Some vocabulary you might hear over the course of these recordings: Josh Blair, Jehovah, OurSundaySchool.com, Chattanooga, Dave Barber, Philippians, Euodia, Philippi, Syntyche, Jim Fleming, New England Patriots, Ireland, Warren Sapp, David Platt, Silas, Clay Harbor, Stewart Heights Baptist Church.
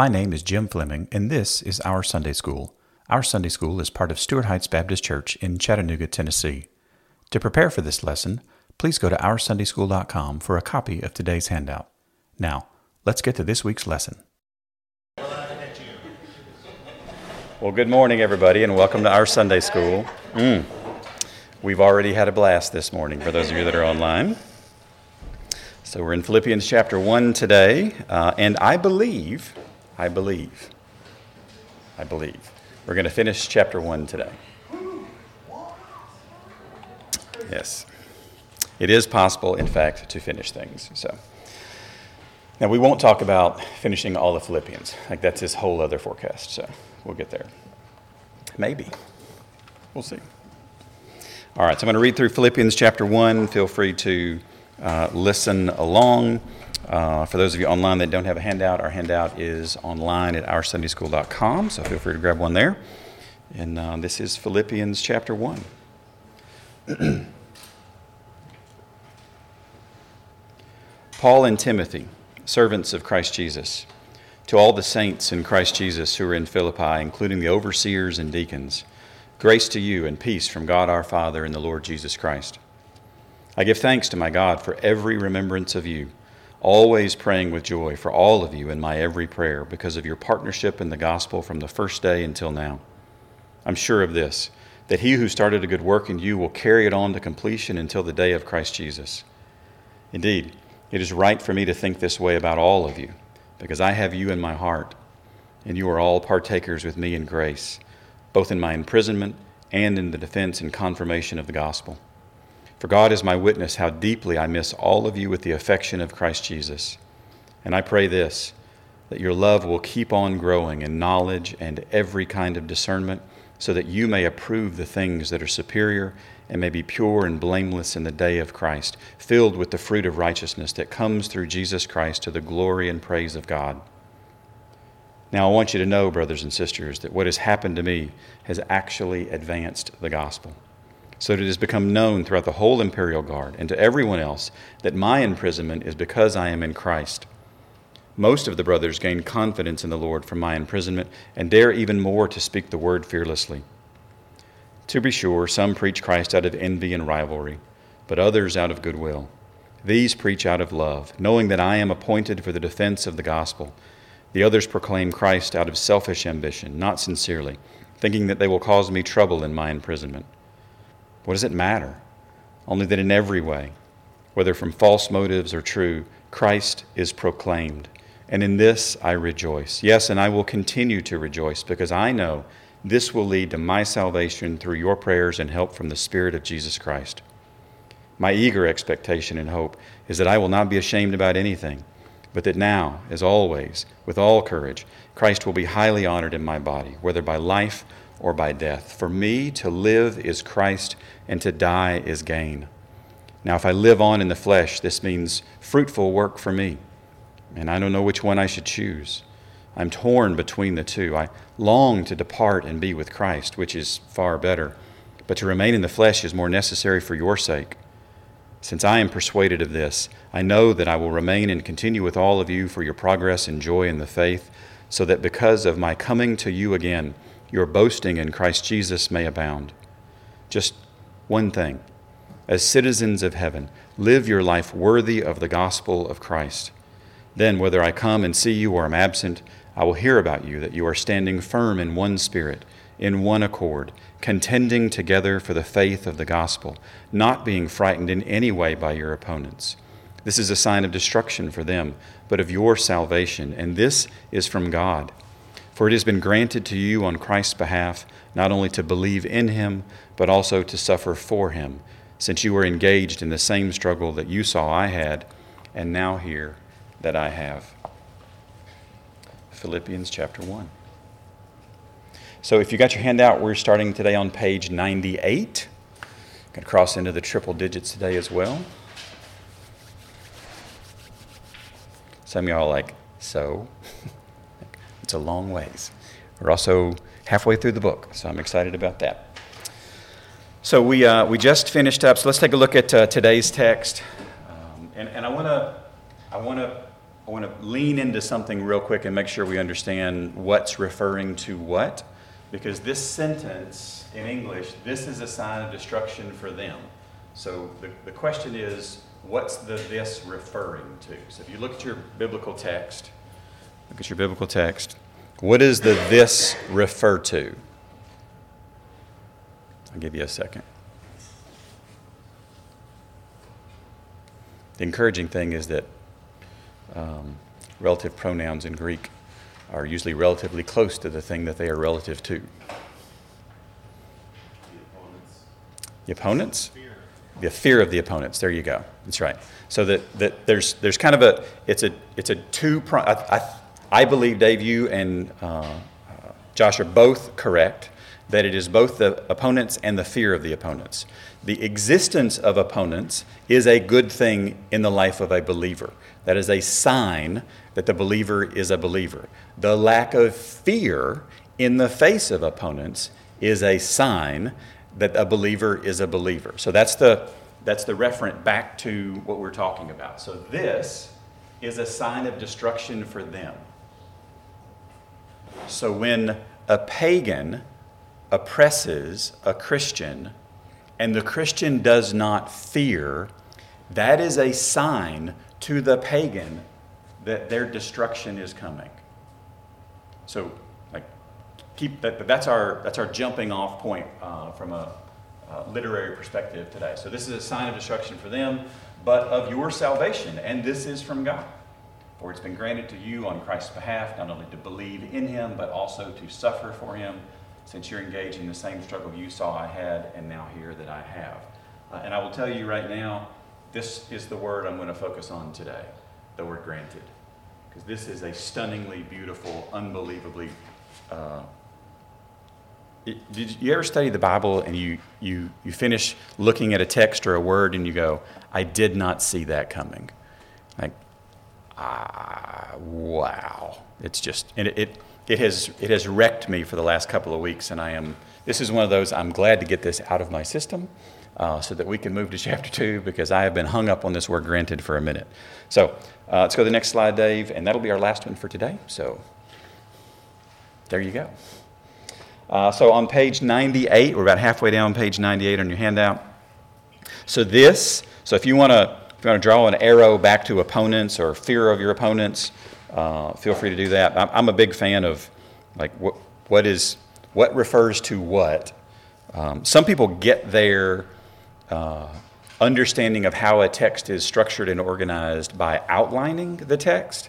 My name is Jim Fleming, and this is Our Sunday School. Our Sunday School is part of Stewart Heights Baptist Church in Chattanooga, Tennessee. To prepare for this lesson, please go to OurSundaySchool.com for a copy of today's handout. Now, let's get to this week's lesson. Well, good morning, everybody, and welcome to Our Sunday School. We've already had a blast this morning, for those of you that are online. So we're in Philippians chapter 1 today, and I believe, we're going to finish chapter 1 today. Yes, it is possible, in fact, to finish things. So now we won't talk about finishing all of Philippians. Like, that's his whole other forecast, so we'll get there. Maybe. We'll see. All right, so I'm going to read through Philippians chapter 1. Feel free to listen along. For those of you online that don't have a handout, our handout is online at OurSundaySchool.com, so feel free to grab one there. And this is Philippians chapter 1. Paul and Timothy, servants of Christ Jesus, to all the saints in Christ Jesus who are in Philippi, including the overseers and deacons, grace to you and peace from God our Father and the Lord Jesus Christ. I give thanks to my God for every remembrance of you, always praying with joy for all of you in my every prayer because of your partnership in the gospel from the first day until now. I'm sure of this, that he who started a good work in you will carry it on to completion until the day of Christ Jesus. Indeed, it is right for me to think this way about all of you, because I have you in my heart, and you are all partakers with me in grace, both in my imprisonment and in the defense and confirmation of the gospel. For God is my witness how deeply I miss all of you with the affection of Christ Jesus. And I pray this, that your love will keep on growing in knowledge and every kind of discernment, so that you may approve the things that are superior and may be pure and blameless in the day of Christ, filled with the fruit of righteousness that comes through Jesus Christ to the glory and praise of God. Now I want you to know, brothers and sisters, that what has happened to me has actually advanced the gospel, so that it has become known throughout the whole imperial guard and to everyone else that my imprisonment is because I am in Christ. Most of the brothers gained confidence in the Lord from my imprisonment and dare even more to speak the word fearlessly. To be sure, some preach Christ out of envy and rivalry, but others out of goodwill. These preach out of love, knowing that I am appointed for the defense of the gospel. The others proclaim Christ out of selfish ambition, not sincerely, thinking that they will cause me trouble in my imprisonment. What does it matter? Only that in every way, whether from false motives or true, Christ is proclaimed. And in this I rejoice. Yes, and I will continue to rejoice because I know this will lead to my salvation through your prayers and help from the Spirit of Jesus Christ. My eager expectation and hope is that I will not be ashamed about anything, but that now, as always, with all courage, Christ will be highly honored in my body, whether by life or by death. For me to live is Christ, and to die is gain. Now, if I live on in the flesh, this means fruitful work for me, and I don't know which one I should choose. I'm torn between the two. I long to depart and be with Christ, which is far better, but to remain in the flesh is more necessary for your sake. Since I am persuaded of this, I know that I will remain and continue with all of you for your progress and joy in the faith, so that because of my coming to you again, your boasting in Christ Jesus may abound. Just one thing. As citizens of heaven, live your life worthy of the gospel of Christ. Then, whether I come and see you or am absent, I will hear about you that you are standing firm in one spirit, in one accord, contending together for the faith of the gospel, not being frightened in any way by your opponents. This is a sign of destruction for them, but of your salvation, and this is from God. For it has been granted to you on Christ's behalf, not only to believe in him, but also to suffer for him, since you were engaged in the same struggle that you saw I had, and now hear that I have. Philippians chapter 1. So if you got your handout, we're starting today on page 98. Going to cross into the triple digits today as well. Some of y'all are like, so? It's a long ways. We're also halfway through the book, so I'm excited about that. So we just finished up. So let's take a look at today's text, and I want to I want to lean into something real quick and make sure we understand what's referring to what, because this sentence in English, this is a sign of destruction for them. So the question is, what's this referring to? So if you look at your biblical text, what does the this refer to? I'll give you a second. The encouraging thing is that relative pronouns in Greek are usually relatively close to the thing that they are relative to. The opponents? The fear of the opponents. There you go. That's right. So that there's kind of a it's a two. I believe, Dave, you and Josh are both correct that it is both the opponents and the fear of the opponents. The existence of opponents is a good thing in the life of a believer. That is a sign that the believer is a believer. The lack of fear in the face of opponents is a sign that a believer is a believer. So that's the referent back to what we're talking about. So this is a sign of destruction for them. So when a pagan oppresses a Christian and the Christian does not fear, that is a sign to the pagan that their destruction is coming. So keep that's our jumping off point from a literary perspective today. So this is a sign of destruction for them, but of your salvation, and this is from God. For it's been granted to you on Christ's behalf, not only to believe in him, but also to suffer for him, since you're engaged in the same struggle you saw I had and now hear that I have. And I will tell you right now, this is the word I'm going to focus on today, the word granted, because this is a stunningly beautiful, unbelievably... Did you ever study the Bible and you finish looking at a text or a word and you go, I did not see that coming? Like, wow. It's just, and it has wrecked me for the last couple of weeks, and this is one of those, I'm glad to get this out of my system so that we can move to chapter 2, because I have been hung up on this word granted for a minute. So let's go to the next slide, Dave, and that'll be our last one for today. So there you go. So on page 98, we're about halfway down page 98 on your handout. So if you want to draw an arrow back to opponents or fear of your opponents, feel free to do that. I'm a big fan of what refers to what. Some people get their understanding of how a text is structured and organized by outlining the text,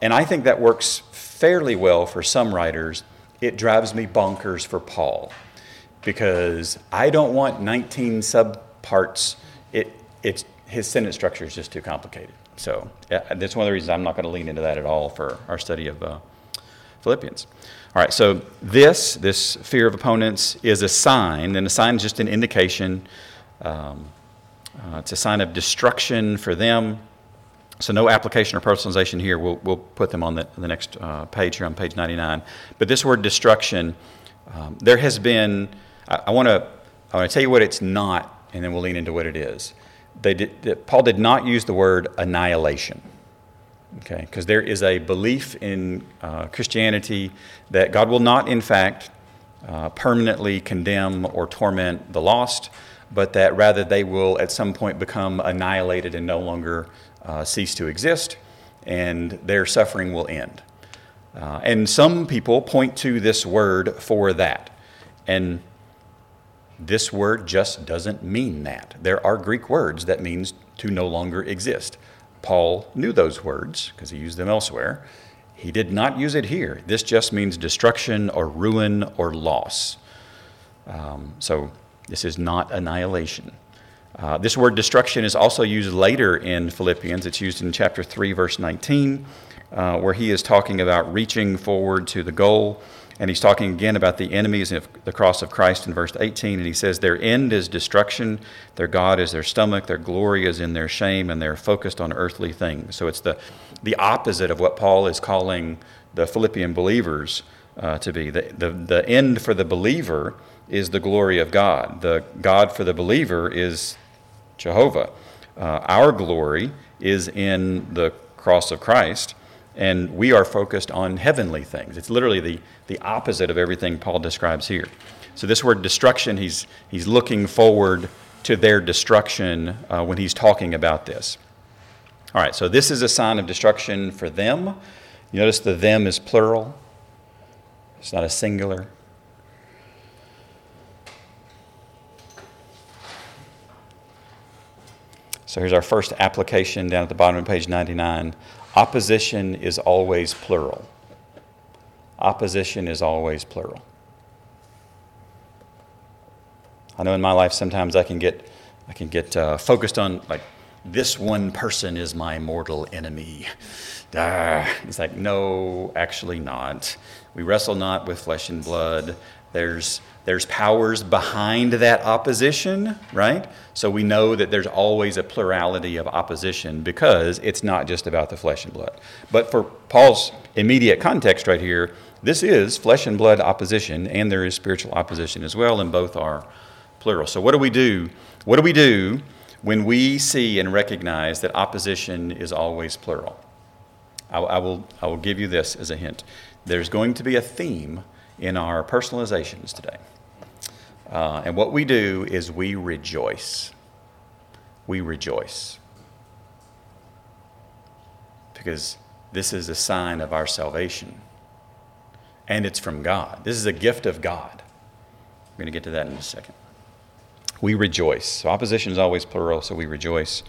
and I think that works fairly well for some writers. It drives me bonkers for Paul, because I don't want 19 subparts. It's his sentence structure is just too complicated. So that's one of the reasons I'm not going to lean into that at all for our study of Philippians. All right, so this fear of opponents is a sign, and a sign is just an indication. It's a sign of destruction for them. So no application or personalization here. We'll put them on the next page here on page 99. But this word destruction, there has been. I want to tell you what it's not, and then we'll lean into what it is. Paul did not use the word annihilation. Okay, because there is a belief in Christianity that God will not, in fact, permanently condemn or torment the lost, but that rather they will at some point become annihilated and no longer cease to exist, and their suffering will end. And some people point to this word for that. And this word just doesn't mean that. There are Greek words that means to no longer exist. Paul knew those words because he used them elsewhere. He did not use it here. This just means destruction or ruin or loss. So this is not annihilation. This word destruction is also used later in Philippians. It's used in chapter 3, verse 19, where he is talking about reaching forward to the goal. And he's talking again about the enemies of the cross of Christ in verse 18. And he says, their end is destruction, their God is their stomach, their glory is in their shame, and they're focused on earthly things. So it's the opposite of what Paul is calling the Philippian believers to be. The end for the believer is the glory of God. The God for the believer is Jehovah. Our glory is in the cross of Christ, and we are focused on heavenly things. It's literally the opposite of everything Paul describes here. So this word destruction, he's looking forward to their destruction when he's talking about this. All right, so this is a sign of destruction for them. You notice the them is plural. It's not a singular. So here's our first application down at the bottom of page 99. Opposition is always plural. Opposition is always plural. I know in my life sometimes I can get focused on, like, this one person is my mortal enemy. It's like, no, actually not. We wrestle not with flesh and blood. There's powers behind that opposition, right? So we know that there's always a plurality of opposition because it's not just about the flesh and blood. But for Paul's immediate context right here, this is flesh and blood opposition, and there is spiritual opposition as well, and both are plural. So what do we do? What do we do when we see and recognize that opposition is always plural? I will give you this as a hint. There's going to be a theme in our personalizations today. And what we do is we rejoice. We rejoice. Because this is a sign of our salvation. And it's from God. This is a gift of God. We're going to get to that in a second. We rejoice. So opposition is always plural, so we rejoice.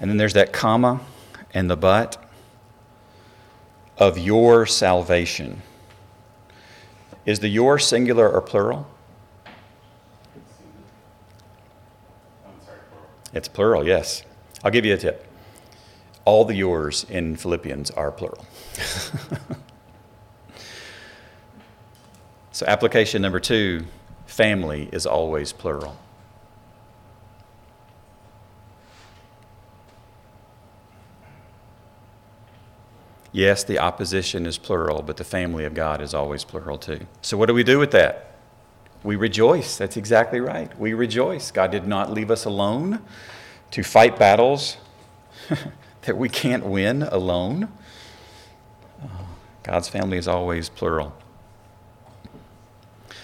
And then there's that comma and the but. Of your salvation. Is the your singular or plural? It's plural, yes. I'll give you a tip. All the yours in Philippians are plural. So application number 2, family is always plural. Yes, the opposition is plural, but the family of God is always plural too. So what do we do with that? We rejoice. That's exactly right. We rejoice. God did not leave us alone to fight battles that we can't win alone. God's family is always plural.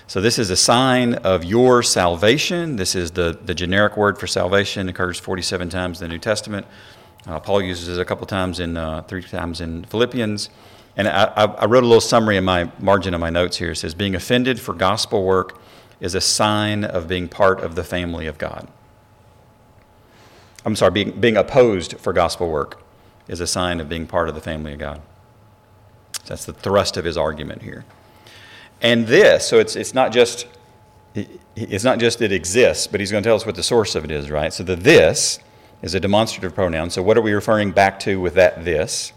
So this is a sign of your salvation. This is the generic word for salvation. It occurs 47 times in the New Testament. Paul uses it a couple times, three times in Philippians. And I wrote a little summary in my margin of my notes here. It says, being offended for gospel work is a sign of being part of the family of God. I'm sorry, being opposed for gospel work is a sign of being part of the family of God. So that's the thrust of his argument here. And this, so it's not just it exists, but he's going to tell us what the source of it is, right? So the this is a demonstrative pronoun. So what are we referring back to with that this?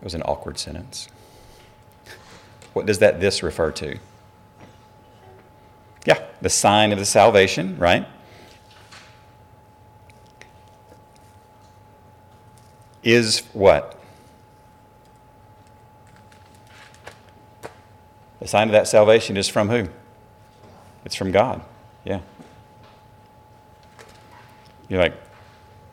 It was an awkward sentence. What does that this refer to? Yeah, the sign of the salvation, right? Is what? The sign of that salvation is from who? It's from God, yeah. You're like,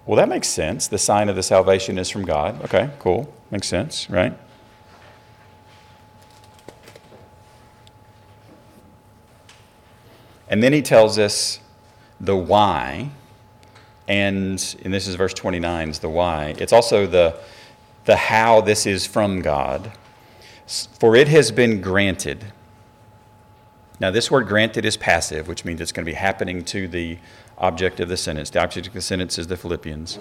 well, that makes sense. The sign of the salvation is from God. Okay, cool. Makes sense, right? And then he tells us the why. And this is verse 29, is the why. It's also the how this is from God. For it has been granted. Now, this word granted is passive, which means it's going to be happening to the object of the sentence. The object of the sentence is the Philippians.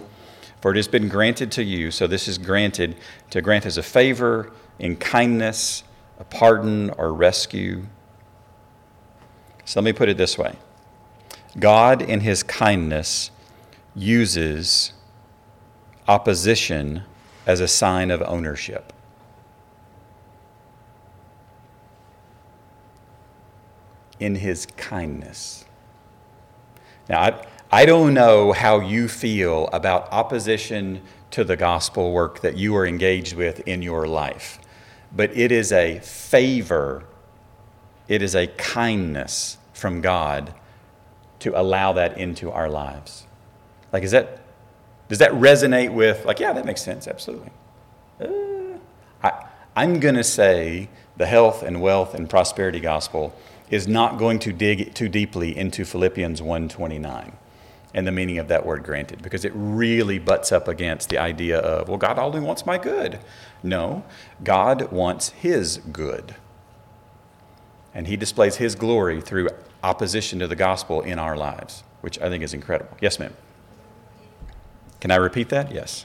For it has been granted to you, so this is granted. To grant as a favor, in kindness, a pardon, or rescue. So let me put it this way. God, in his kindness, uses opposition as a sign of ownership. In his kindness. Now, I don't know how you feel about opposition to the gospel work that you are engaged with in your life, but it is a favor, it is a kindness from God to allow that into our lives. Like, does that resonate with, like, yeah, that makes sense, absolutely. I'm going to say the health and wealth and prosperity gospel is not going to dig too deeply into Philippians 1:29 and the meaning of that word granted, because it really butts up against the idea of, well, God only wants my good. No, God wants his good. And he displays his glory through opposition to the gospel in our lives, which I think is incredible. Yes, ma'am. Can I repeat that? Yes.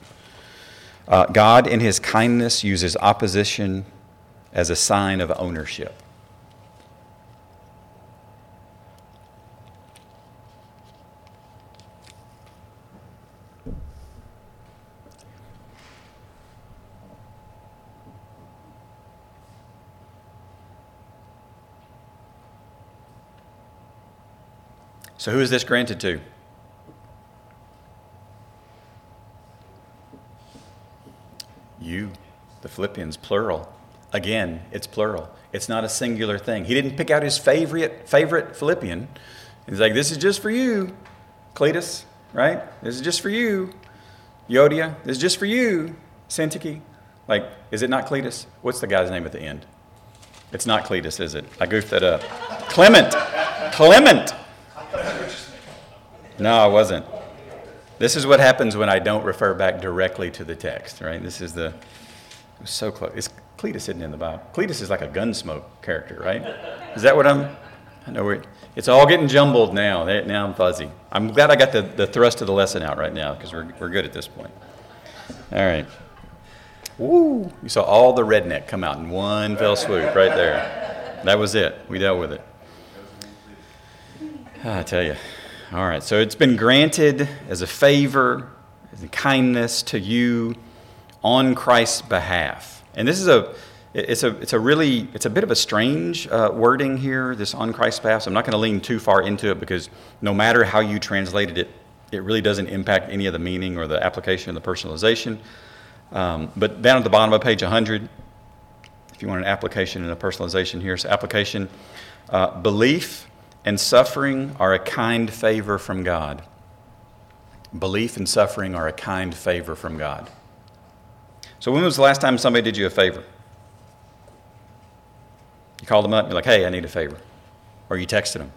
God, in his kindness, uses opposition as a sign of ownership. So who is this granted to? You, the Philippians, plural. Again, it's plural. It's not a singular thing. He didn't pick out his favorite Philippian. He's like, this is just for you, Cletus, right? This is just for you, Euodia. This is just for you, Syntyche. Like, is it not Cletus? What's the guy's name at the end? It's not Cletus, is it? I goofed that up. Clement. No, I wasn't. This is what happens when I don't refer back directly to the text, right? This is the... It was so close. Cletus isn't in the Bible. Cletus is like a Gunsmoke character, right? Is that what I'm... I know it's all getting jumbled now. Now I'm fuzzy. I'm glad I got the thrust of the lesson out right now, because we're good at this point. All right. Woo! You saw all the redneck come out in one fell swoop right there. That was it. We dealt with it. I tell you. All right, so it's been granted as a favor, as a kindness to you on Christ's behalf. And this is a bit of a strange wording here, this on Christ's behalf. So I'm not going to lean too far into it, because no matter how you translated it, it really doesn't impact any of the meaning or the application or the personalization. But down at the bottom of page 100, if you want an application and a personalization here, so application, belief and suffering are a kind favor from God. Belief and suffering are a kind favor from God. So when was the last time somebody did you a favor? You called them up and you're like, hey, I need a favor. Or you texted them.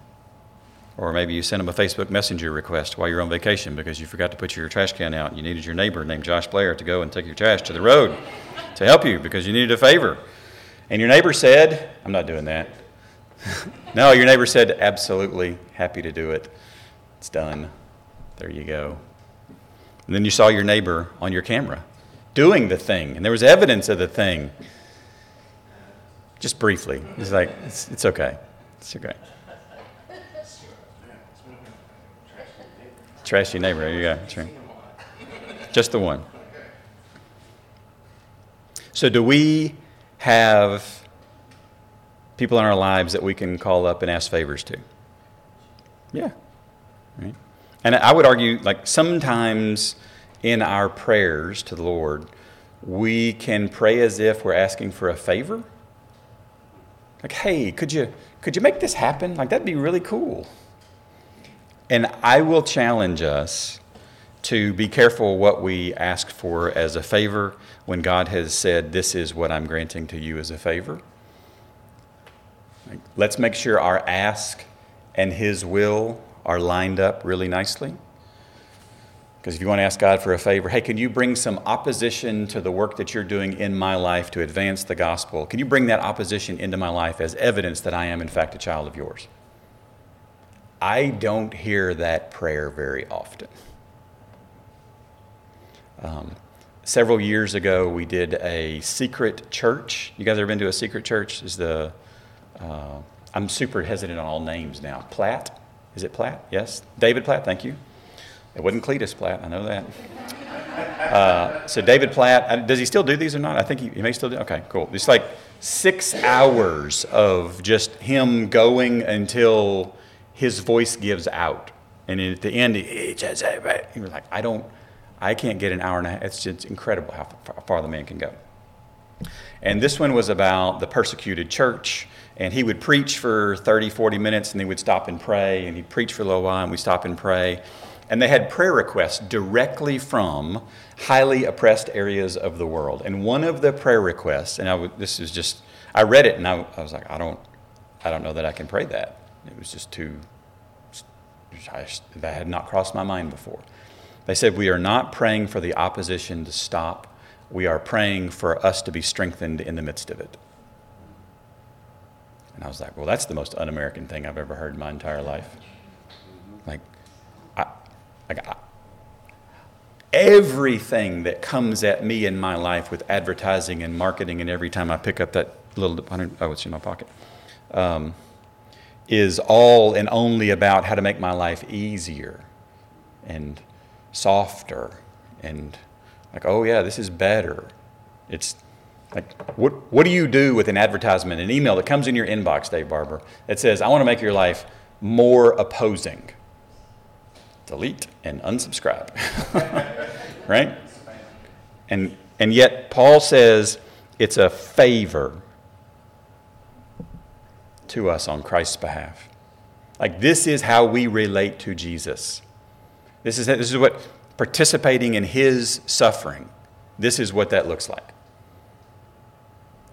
Or maybe you sent them a Facebook Messenger request while you're on vacation because you forgot to put your trash can out. You needed your neighbor named Josh Blair to go and take your trash to the road to help you because you needed a favor. And your neighbor said, I'm not doing that. No, your neighbor said, absolutely, happy to do it. It's done. There you go. And then you saw your neighbor on your camera doing the thing, and there was evidence of the thing. Just briefly. It's like, it's okay. It's okay. Trashy neighbor. There you go. True. Just the one. So do we have... people in our lives that we can call up and ask favors to? Yeah. Right. And I would argue, like, sometimes in our prayers to the Lord, we can pray as if we're asking for a favor. Like, hey, could you make this happen? Like, that'd be really cool. And I will challenge us to be careful what we ask for as a favor when God has said, this is what I'm granting to you as a favor. Let's make sure our ask and his will are lined up really nicely. Because if you want to ask God for a favor, hey, can you bring some opposition to the work that you're doing in my life to advance the gospel? Can you bring that opposition into my life as evidence that I am, in fact, a child of yours? I don't hear that prayer very often. Several years ago, we did a secret church. You guys ever been to a secret church? It's the... I'm super hesitant on all names now. Platt? Is it Platt? Yes. David Platt, thank you. It wasn't Cletus Platt, I know that. So David Platt, does he still do these or not? I think he may still do. Okay, cool. It's like 6 hours of just him going until his voice gives out. And at the end, he was like, I can't get an hour and a half. It's just incredible how far the man can go. And this one was about the persecuted church. And he would preach for 30, 40 minutes, and then we'd stop and pray. And he'd preach for a little while, and we'd stop and pray. And they had prayer requests directly from highly oppressed areas of the world. And one of the prayer requests, and I read it and I was like, I don't know that I can pray that. It was just that had not crossed my mind before. They said, we are not praying for the opposition to stop. We are praying for us to be strengthened in the midst of it. And I was like, well, that's the most un-American thing I've ever heard in my entire life. Everything that comes at me in my life with advertising and marketing, and every time I pick up that little it's in my pocket, is all and only about how to make my life easier and softer and this is better. It's like, what do you do with an advertisement, an email that comes in your inbox, Dave Barber, that says, I want to make your life more opposing? Delete and unsubscribe, right? And yet Paul says it's a favor to us on Christ's behalf. Like, this is how we relate to Jesus. This is what participating in his suffering, this is what that looks like.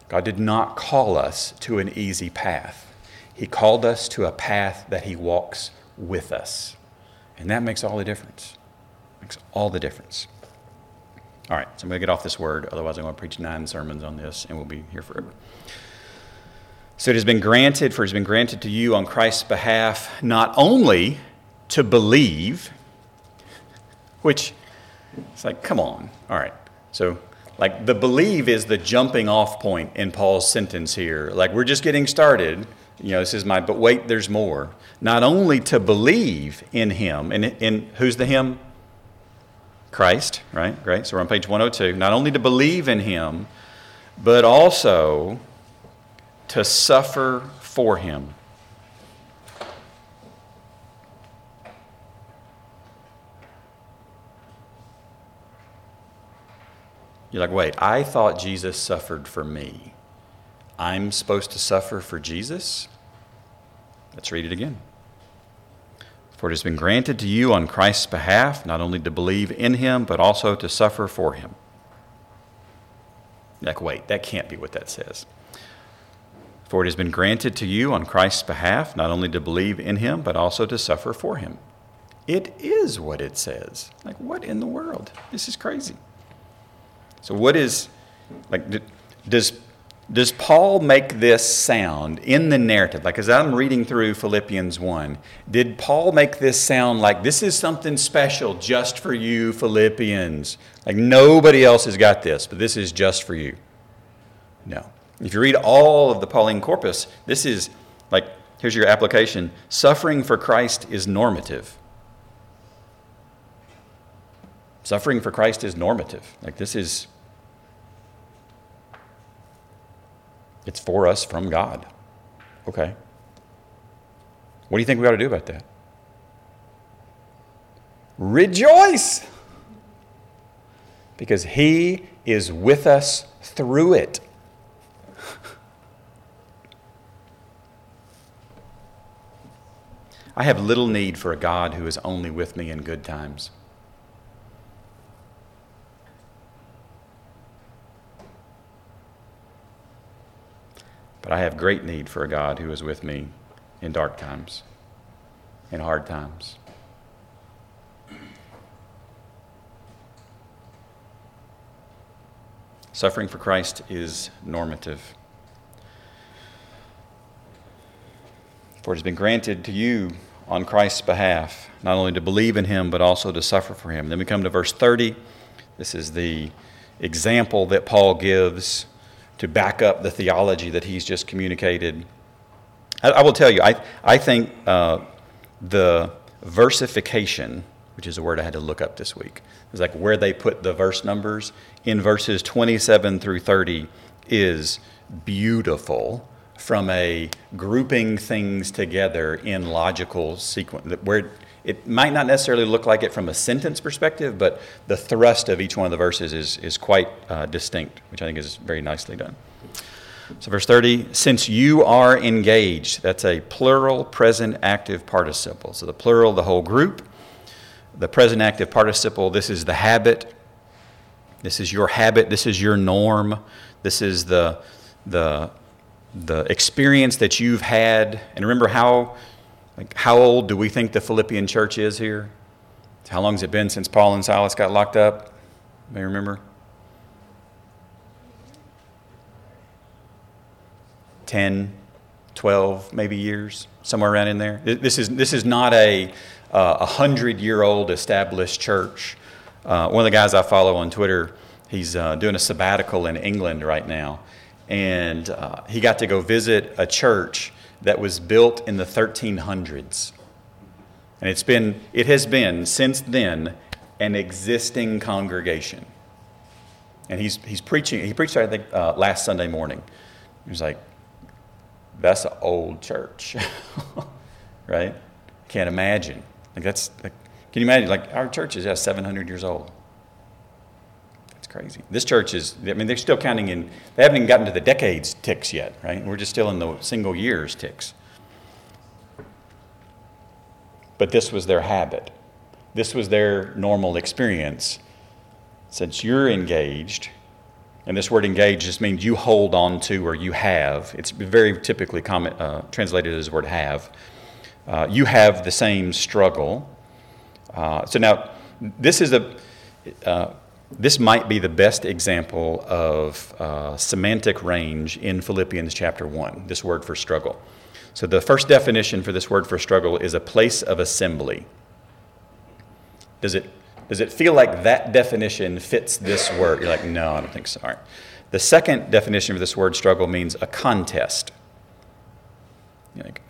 God did not call us to an easy path. He called us to a path that he walks with us. And that makes all the difference. Makes all the difference. All right, so I'm going to get off this word. Otherwise, I'm going to preach 9 sermons on this, and we'll be here forever. So it has been granted to you on Christ's behalf, not only to believe, which it's like, come on. All right, so like the believe is the jumping off point in Paul's sentence here. Like, we're just getting started. But wait, there's more. Not only to believe in him, and in who's the him? Christ, right? Great. So we're on page 102. Not only to believe in him, but also to suffer for him. You're like, wait, I thought Jesus suffered for me. I'm supposed to suffer for Jesus? Let's read it again. For it has been granted to you on Christ's behalf, not only to believe in him, but also to suffer for him. Like, wait, that can't be what that says. For it has been granted to you on Christ's behalf, not only to believe in him, but also to suffer for him. It is what it says. Like, what in the world? This is crazy. So what is, like, does Paul make this sound in the narrative, like as I'm reading through Philippians 1, did Paul make this sound like this is something special just for you, Philippians? Like, nobody else has got this, but this is just for you. No. If you read all of the Pauline corpus, this is like, here's your application. Suffering for Christ is normative. Suffering for Christ is normative. Like, this is... it's for us from God. Okay. What do you think we ought to do about that? Rejoice! Because he is with us through it. I have little need for a God who is only with me in good times. But I have great need for a God who is with me in dark times, in hard times. Suffering for Christ is normative. For it has been granted to you on Christ's behalf, not only to believe in him, but also to suffer for him. Then we come to verse 30. This is the example that Paul gives to back up the theology that he's just communicated. I will tell you, I think the versification, which is a word I had to look up this week, is like where they put the verse numbers in verses 27 through 30 is beautiful from a grouping things together in logical sequence, where it might not necessarily look like it from a sentence perspective, but the thrust of each one of the verses is quite distinct, which I think is very nicely done. So verse 30, since you are engaged, that's a plural, present, active participle. So the plural, the whole group. the present active participle, this is the habit. This is your habit. This is your norm. This is the experience that you've had. And remember, how old do we think the Philippian church is here? How long has it been since Paul and Silas got locked up? Anybody remember? 10, 12, maybe years, somewhere around in there. This is not a 100-year-old established church. One of the guys I follow on Twitter, he's doing a sabbatical in England right now, and he got to go visit a church that was built in the 1300s. And it has been since then an existing congregation. And he's preaching. He preached, I think, last Sunday morning. He was like, "That's an old church," right? Can't imagine. Can you imagine? Like, our church is 700 years old. That's crazy. This church is. I mean, they're still counting in. They haven't even gotten to the decades ticks yet, right? We're just still in the single years ticks. But this was their habit. This was their normal experience. Since you're engaged, and this word engaged just means you hold on to or you have. It's very typically translated as the word have. You have the same struggle. So now, this might be the best example of semantic range in Philippians chapter 1, this word for struggle. So the first definition for this word for struggle is a place of assembly. Does it feel like that definition fits this word? You're like, no, I don't think so. All right. The second definition for this word struggle means a contest. You're like,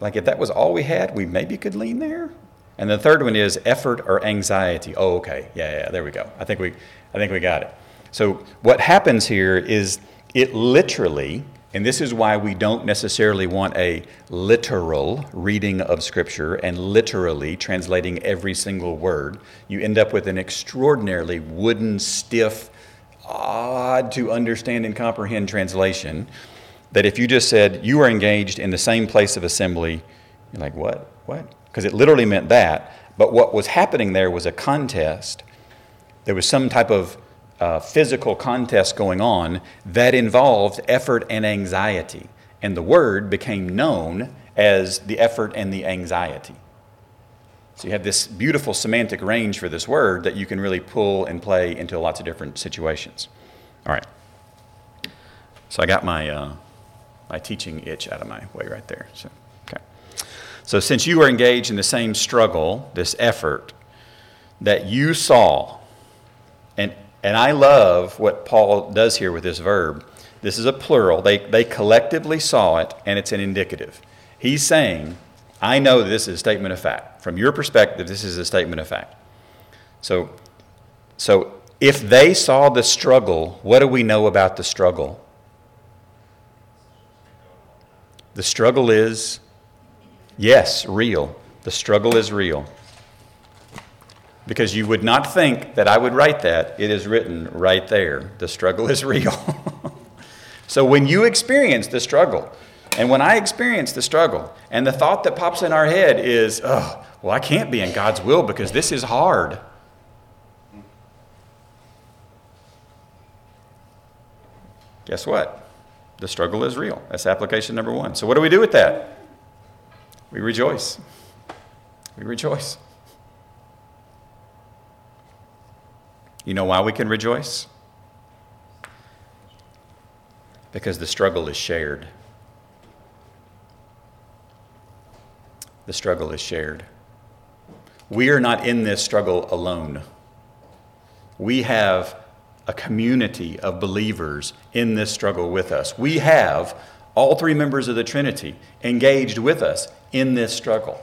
like if that was all we had, we maybe could lean there. And the third one is effort or anxiety. Oh, okay, yeah, there we go. I think we got it. So what happens here is it literally, and this is why we don't necessarily want a literal reading of Scripture and literally translating every single word. You end up with an extraordinarily wooden, stiff, odd to understand and comprehend translation that if you just said, you are engaged in the same place of assembly, you're like, what? What? Because it literally meant that. But what was happening there was a contest. There was some type of physical contest going on that involved effort and anxiety. And the word became known as the effort and the anxiety. So you have this beautiful semantic range for this word that you can really pull and play into lots of different situations. All right. So I got my teaching itch out of my way right there. So, okay. So since you were engaged in the same struggle, this effort that you saw, and I love what Paul does here with this verb. This is a plural. They collectively saw it, and it's an indicative. He's saying, I know this is a statement of fact. From your perspective, this is a statement of fact. So if they saw the struggle, what do we know about the struggle? The struggle is, yes, real. The struggle is real. Because you would not think that I would write that. It is written right there. The struggle is real. So when you experience the struggle, and when I experience the struggle, and the thought that pops in our head is, oh, well, I can't be in God's will because this is hard. Guess what? The struggle is real. That's application number 1. So what do we do with that? We rejoice. We rejoice. You know why we can rejoice? Because the struggle is shared. The struggle is shared. We are not in this struggle alone. We have a community of believers in this struggle with us. We have all 3 members of the Trinity engaged with us in this struggle.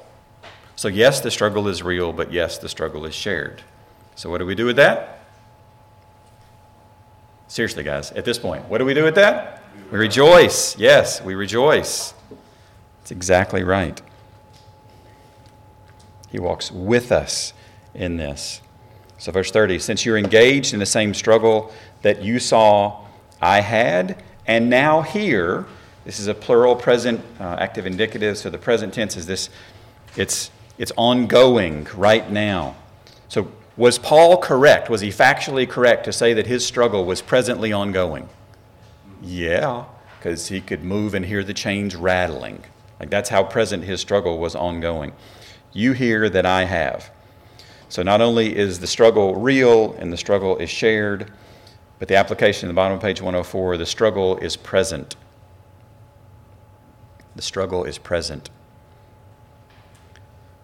So yes, the struggle is real, but yes, the struggle is shared. So what do we do with that? Seriously, guys, at this point, what do we do with that? We rejoice. Yes, we rejoice. That's exactly right. He walks with us in this. So verse 30, since you're engaged in the same struggle that you saw I had, and now here, this is a plural present active indicative, so the present tense is this It's ongoing right now. So was Paul correct? Was he factually correct to say that his struggle was presently ongoing? Yeah, because he could move and hear the chains rattling. Like, that's how present his struggle was ongoing. You hear that I have. So not only is the struggle real and the struggle is shared, but the application in the bottom of page 104, the struggle is present. The struggle is present.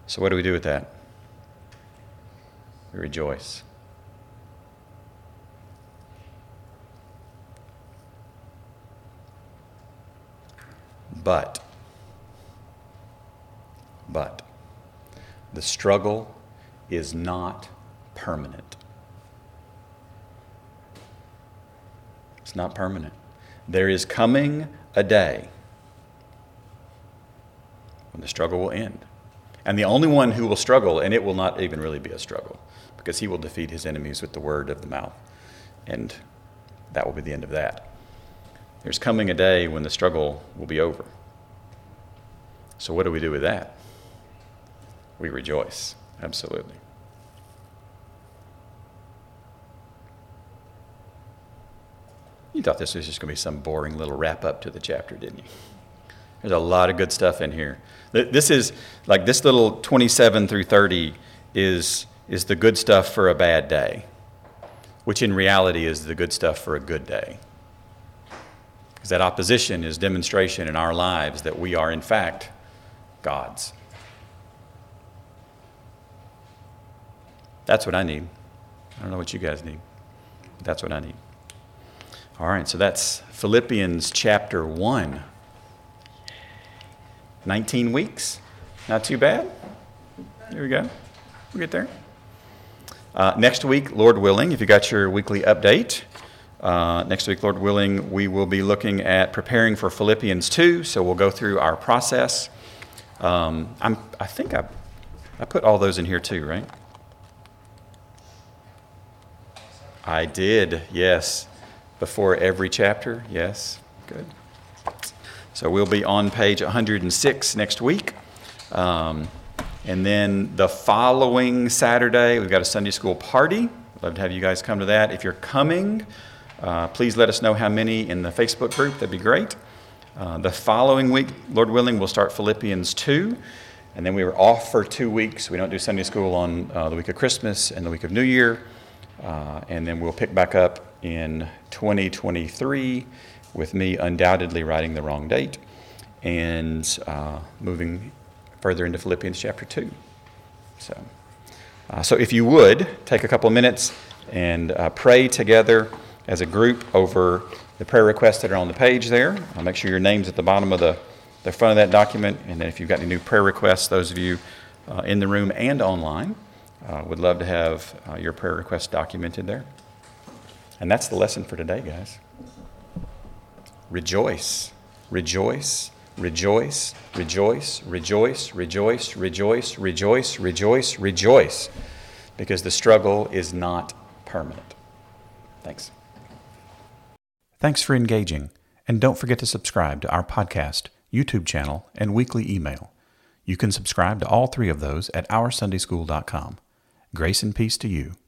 So what do we do with that? We rejoice. But the struggle is not permanent. It's not permanent. There is coming a day when the struggle will end. And the only one who will struggle, and it will not even really be a struggle, because he will defeat his enemies with the word of the mouth. And that will be the end of that. There's coming a day when the struggle will be over. So what do we do with that? We rejoice. Absolutely. You thought this was just going to be some boring little wrap-up to the chapter, didn't you? There's a lot of good stuff in here. This is, like, this little 27 through 30 is the good stuff for a bad day, which in reality is the good stuff for a good day. Because that opposition is demonstration in our lives that we are, in fact, God's. That's what I need. I don't know what you guys need. But that's what I need. All right, so that's Philippians chapter 1. 19 weeks. Not too bad. Here we go. We'll get there. Next week, Lord willing, if you got your weekly update, next week, Lord willing, we will be looking at preparing for Philippians 2, so we'll go through our process. I think I put all those in here too, right? I did, yes. Before every chapter, yes. Good. So we'll be on page 106 next week. And then the following Saturday, we've got a Sunday school party. Love to have you guys come to that. If you're coming, please let us know how many in the Facebook group. That'd be great. The following week, Lord willing, we'll start Philippians 2. And then we were off for 2 weeks. We don't do Sunday school on the week of Christmas and the week of New Year. And then we'll pick back up in 2023 with me undoubtedly writing the wrong date and moving further into Philippians chapter 2. So if you would, take a couple of minutes and pray together as a group over the prayer requests that are on the page there. I'll make sure your name's at the bottom of the front of that document. And then if you've got any new prayer requests, those of you in the room and online, would love to have your prayer request documented there. And that's the lesson for today, guys. Rejoice, rejoice, rejoice, rejoice, rejoice, rejoice, rejoice, rejoice, rejoice, rejoice, because the struggle is not permanent. Thanks. Thanks for engaging. And don't forget to subscribe to our podcast, YouTube channel, and weekly email. You can subscribe to all three of those at OurSundaySchool.com. Grace and peace to you.